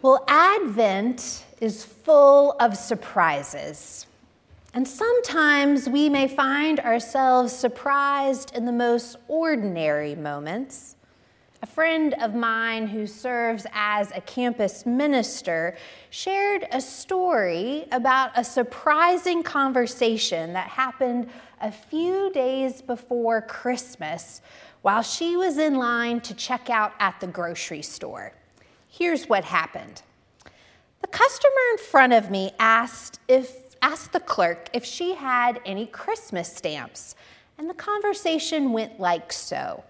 Well, Advent is full of surprises. And sometimes we may find ourselves surprised in the most ordinary moments. A friend of mine who serves as a campus minister shared a story about a surprising conversation that happened a few days before Christmas while she was in line to check out at the grocery store. Here's what happened. The customer in front of me asked the clerk if she had any Christmas stamps, and the conversation went like so.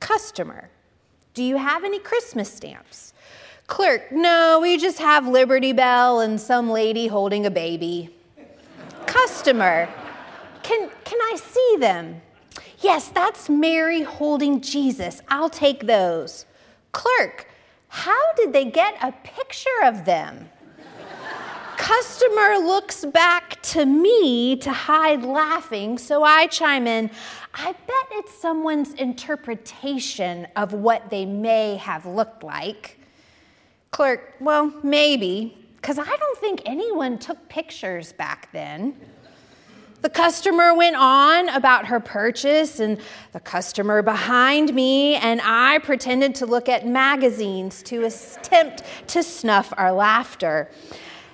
Customer, do you have any Christmas stamps? Clerk, no, we just have Liberty Bell and some lady holding a baby. Customer, can I see them? Yes, that's Mary holding Jesus. I'll take those. Clerk, how did they get a picture of them? Customer looks back to me to hide laughing, so I chime in. I bet it's someone's interpretation of what they may have looked like. Clerk, well, maybe, because I don't think anyone took pictures back then. The customer went on about her purchase, and the customer behind me and I pretended to look at magazines to attempt to snuff our laughter.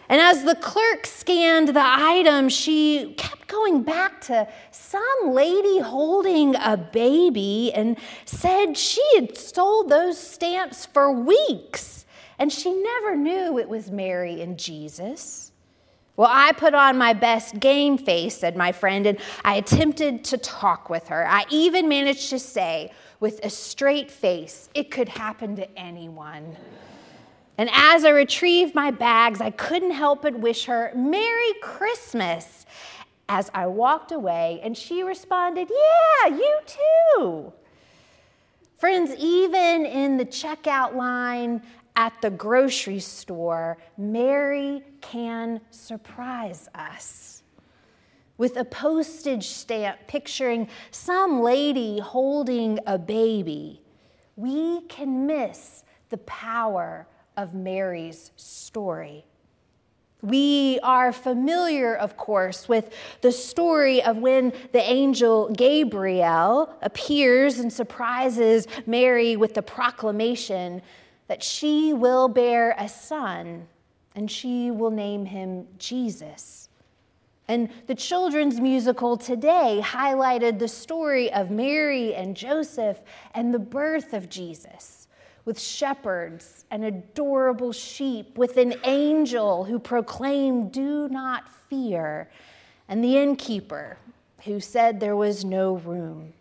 And as the clerk scanned the item, she kept going back to some lady holding a baby and said she had sold those stamps for weeks, and she never knew it was Mary and Jesus. Well, I put on my best game face, said my friend, and I attempted to talk with her. I even managed to say, with a straight face, it could happen to anyone. And as I retrieved my bags, I couldn't help but wish her Merry Christmas as I walked away, and she responded, yeah, you too. Friends, even in the checkout line at the grocery store, Mary can surprise us with a postage stamp picturing some lady holding a baby. We can miss the power of Mary's story. We are familiar, of course, with the story of when the angel Gabriel appears and surprises Mary with the proclamation that she will bear a son and she will name him Jesus. And the children's musical today highlighted the story of Mary and Joseph and the birth of Jesus, with shepherds and adorable sheep, with an angel who proclaimed, do not fear, and the innkeeper who said there was no room.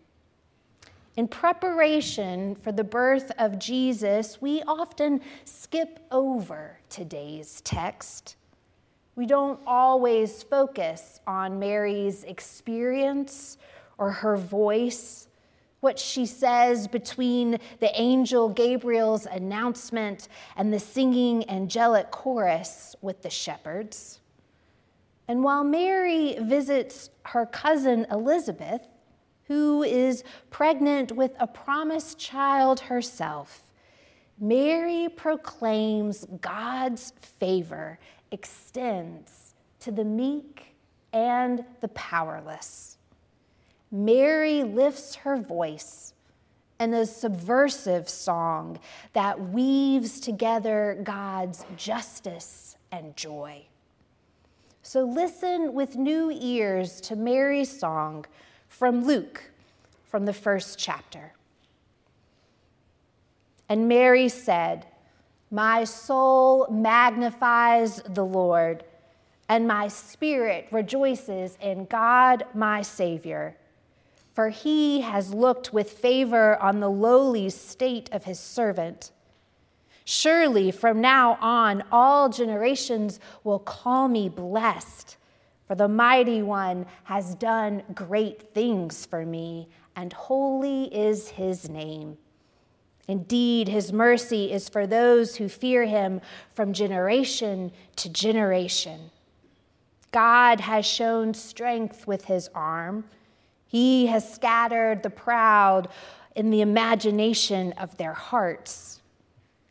In preparation for the birth of Jesus, we often skip over today's text. We don't always focus on Mary's experience or her voice, what she says between the angel Gabriel's announcement and the singing angelic chorus with the shepherds. And while Mary visits her cousin Elizabeth, who is pregnant with a promised child herself, Mary proclaims God's favor extends to the meek and the powerless. Mary lifts her voice in a subversive song that weaves together God's justice and joy. So listen with new ears to Mary's song from Luke, from the first chapter. And Mary said, my soul magnifies the Lord, and my spirit rejoices in God my Savior. For he has looked with favor on the lowly state of his servant. Surely from now on all generations will call me blessed, for the Mighty One has done great things for me, and holy is his name. Indeed, his mercy is for those who fear him from generation to generation. God has shown strength with his arm. He has scattered the proud in the imagination of their hearts.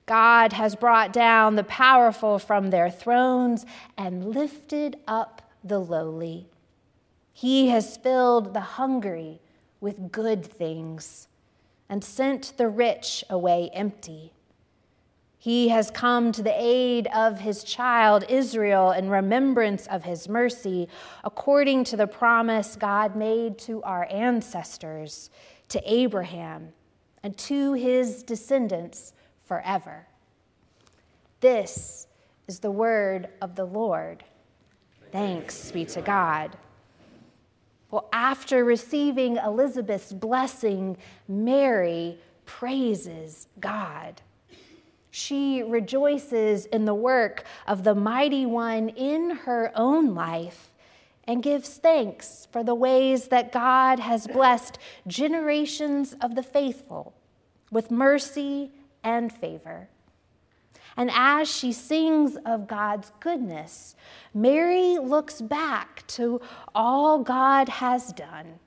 God has brought down the powerful from their thrones and lifted up the lowly. He has filled the hungry with good things and sent the rich away empty. He has come to the aid of his child Israel in remembrance of his mercy, according to the promise God made to our ancestors, to Abraham, and to his descendants forever. This is the word of the Lord. Thanks be to God. Well, after receiving Elizabeth's blessing, Mary praises God. She rejoices in the work of the Mighty One in her own life and gives thanks for the ways that God has blessed generations of the faithful with mercy and favor. And as she sings of God's goodness, Mary looks back to all God has done.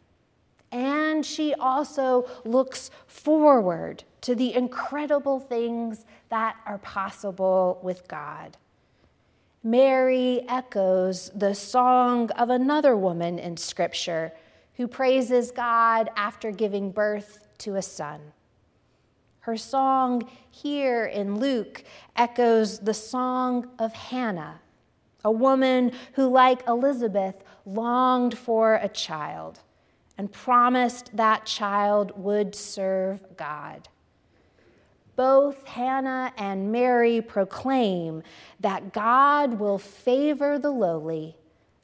And she also looks forward to the incredible things that are possible with God. Mary echoes the song of another woman in Scripture who praises God after giving birth to a son. Her song here in Luke echoes the song of Hannah, a woman who, like Elizabeth, longed for a child and promised that child would serve God. Both Hannah and Mary proclaim that God will favor the lowly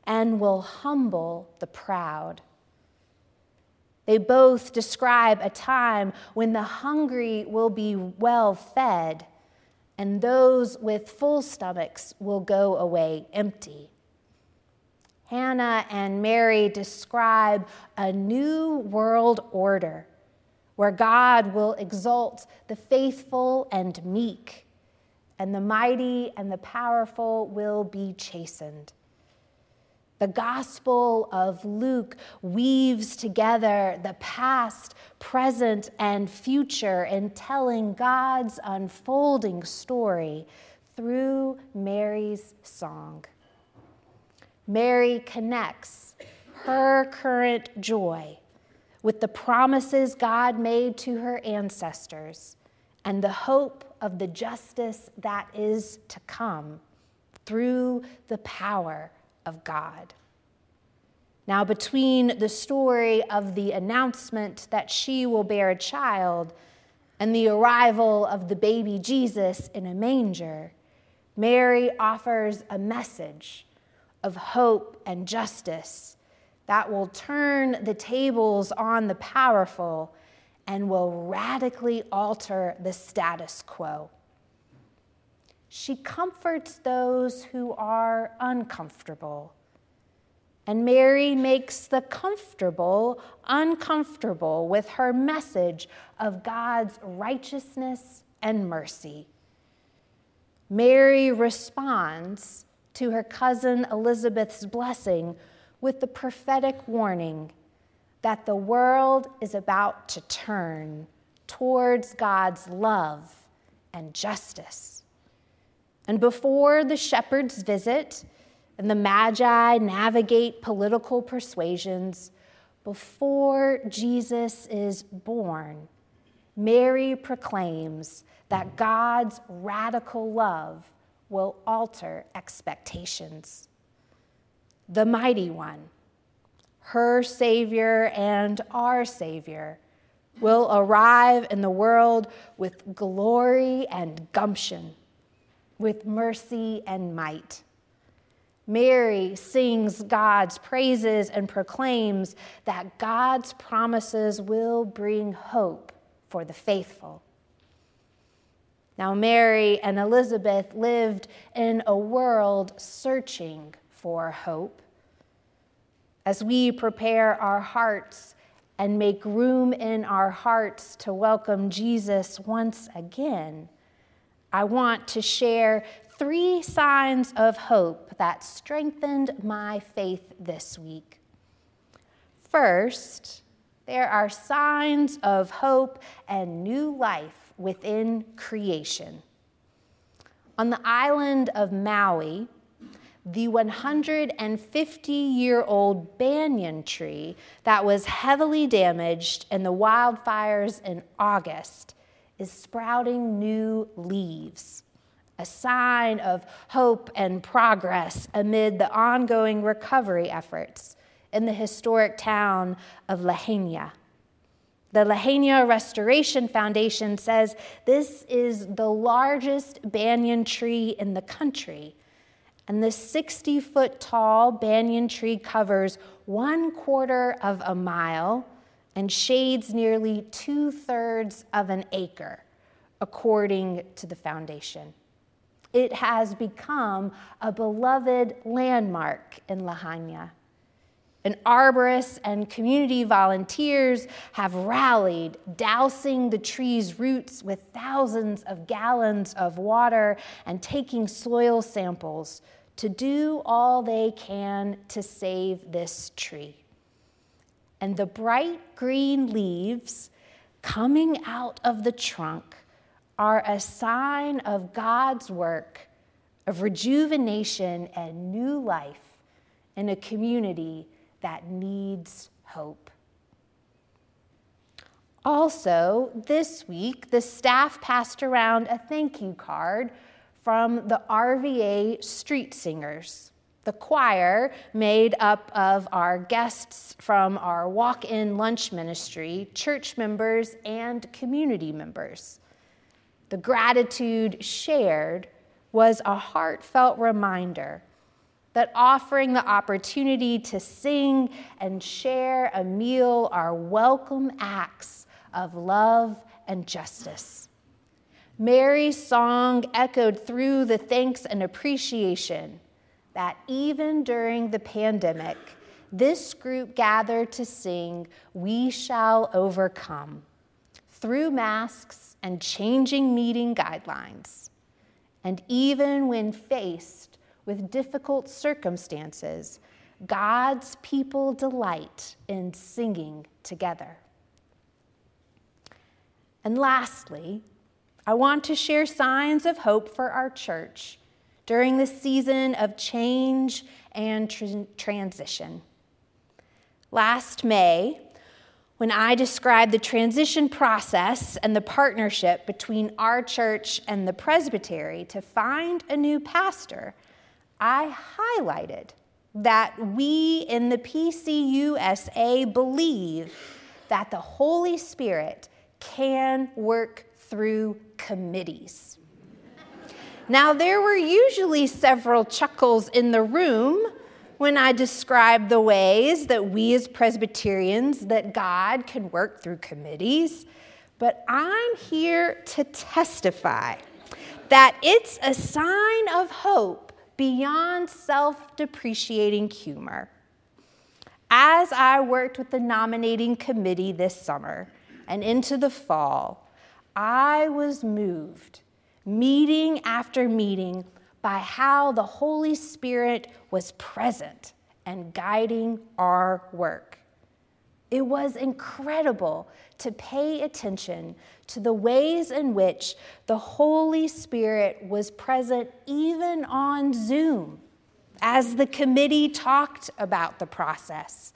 and will humble the proud. They both describe a time when the hungry will be well fed and those with full stomachs will go away empty. Hannah and Mary describe a new world order where God will exalt the faithful and meek, and the mighty and the powerful will be chastened. The Gospel of Luke weaves together the past, present, and future in telling God's unfolding story through Mary's song. Mary connects her current joy with the promises God made to her ancestors and the hope of the justice that is to come through the power of God. Now, between the story of the announcement that she will bear a child and the arrival of the baby Jesus in a manger, Mary offers a message of hope and justice that will turn the tables on the powerful and will radically alter the status quo. She comforts those who are uncomfortable. And Mary makes the comfortable uncomfortable with her message of God's righteousness and mercy. Mary responds to her cousin Elizabeth's blessing with the prophetic warning that the world is about to turn towards God's love and justice. And before the shepherds visit and the magi navigate political persuasions, before Jesus is born, Mary proclaims that God's radical love will alter expectations. The Mighty One, her Savior and our Savior, will arrive in the world with glory and gumption, with mercy and might. Mary sings God's praises and proclaims that God's promises will bring hope for the faithful. Now, Mary and Elizabeth lived in a world searching for hope. As we prepare our hearts and make room in our hearts to welcome Jesus once again, I want to share 3 signs of hope that strengthened my faith this week. First, there are signs of hope and new life within creation. on the island of Maui, the 150-year-old banyan tree that was heavily damaged in the wildfires in August is sprouting new leaves, a sign of hope and progress amid the ongoing recovery efforts in the historic town of Lahaina. The Lahaina Restoration Foundation says this is the largest banyan tree in the country, and the 60-foot-tall banyan tree covers 1/4 of a mile and shades nearly 2/3 of an acre, according to the foundation. It has become a beloved landmark in Lahaina. And arborists and community volunteers have rallied, dousing the tree's roots with thousands of gallons of water and taking soil samples to do all they can to save this tree. And the bright green leaves coming out of the trunk are a sign of God's work of rejuvenation and new life in a community that needs hope. Also, this week, the staff passed around a thank you card from the RVA Street Singers, the choir made up of our guests from our walk-in lunch ministry, church members, and community members. The gratitude shared was a heartfelt reminder that offering the opportunity to sing and share a meal are welcome acts of love and justice. Mary's song echoed through the thanks and appreciation that even during the pandemic, this group gathered to sing "We Shall Overcome" through masks and changing meeting guidelines. And even when faced with difficult circumstances, God's people delight in singing together. And lastly, I want to share signs of hope for our church during this season of change and transition. Last May, when I described the transition process and the partnership between our church and the presbytery to find a new pastor, I highlighted that we in the PCUSA believe that the Holy Spirit can work through committees. Now, there were usually several chuckles in the room when I described the ways that we as Presbyterians, that God can work through committees, but I'm here to testify that it's a sign of hope beyond self-depreciating humor. As I worked with the nominating committee this summer and into the fall, I was moved, meeting after meeting, by how the Holy Spirit was present and guiding our work. It was incredible to pay attention to the ways in which the Holy Spirit was present even on Zoom, as the committee talked about the process,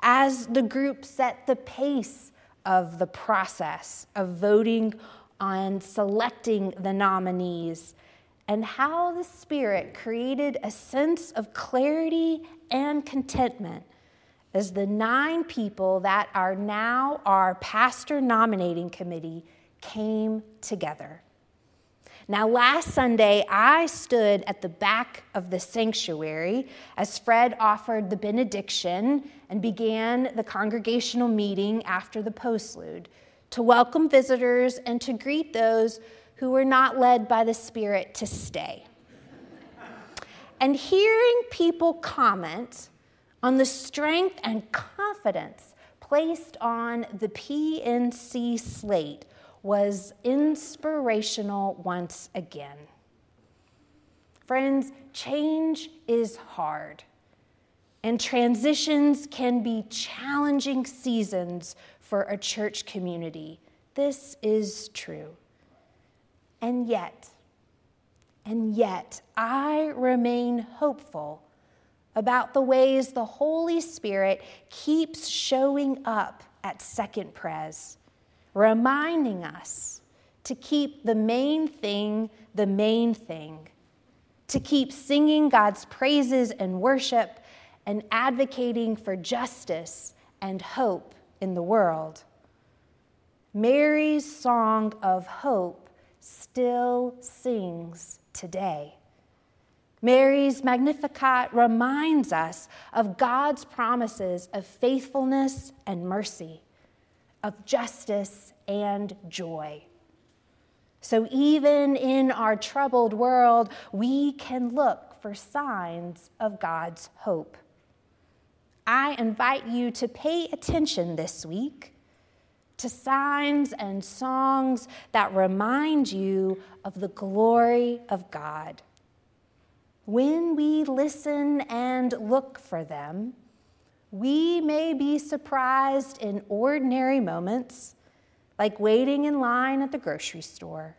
as the group set the pace of the process of voting on selecting the nominees, and how the Spirit created a sense of clarity and contentment as the 9 people that are now our pastor nominating committee came together. Now, last Sunday, I stood at the back of the sanctuary as Fred offered the benediction and began the congregational meeting after the postlude to welcome visitors and to greet those who were not led by the Spirit to stay. And hearing people comment on the strength and confidence placed on the PNC slate was inspirational once again. Friends, change is hard, and transitions can be challenging seasons for a church community. This is true. And yet, And yet I remain hopeful about the ways the Holy Spirit keeps showing up at Second Pres, reminding us to keep the main thing, to keep singing God's praises and worship and advocating for justice and hope in the world. Mary's song of hope still sings today. Mary's Magnificat reminds us of God's promises of faithfulness and mercy, of justice and joy. So even in our troubled world, we can look for signs of God's hope. I invite you to pay attention this week to signs and songs that remind you of the glory of God. When we listen and look for them, we may be surprised in ordinary moments, like waiting in line at the grocery store,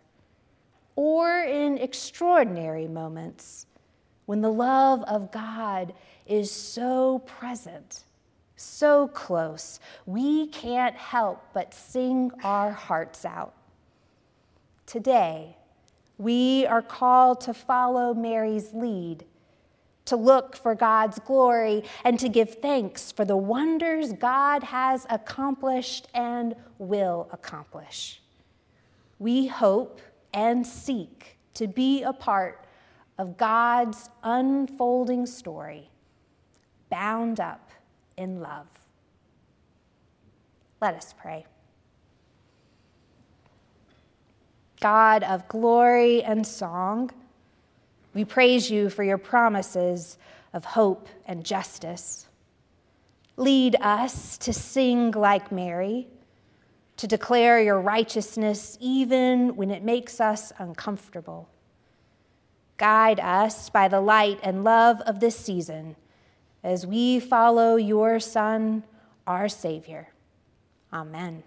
or in extraordinary moments when the love of God is so present, so close, we can't help but sing our hearts out. Today, we are called to follow Mary's lead, to look for God's glory, and to give thanks for the wonders God has accomplished and will accomplish. We hope and seek to be a part of God's unfolding story, bound up in love. Let us pray. God of glory and song, we praise you for your promises of hope and justice. Lead us to sing like Mary, to declare your righteousness even when it makes us uncomfortable. Guide us by the light and love of this season as we follow your Son, our Savior. Amen.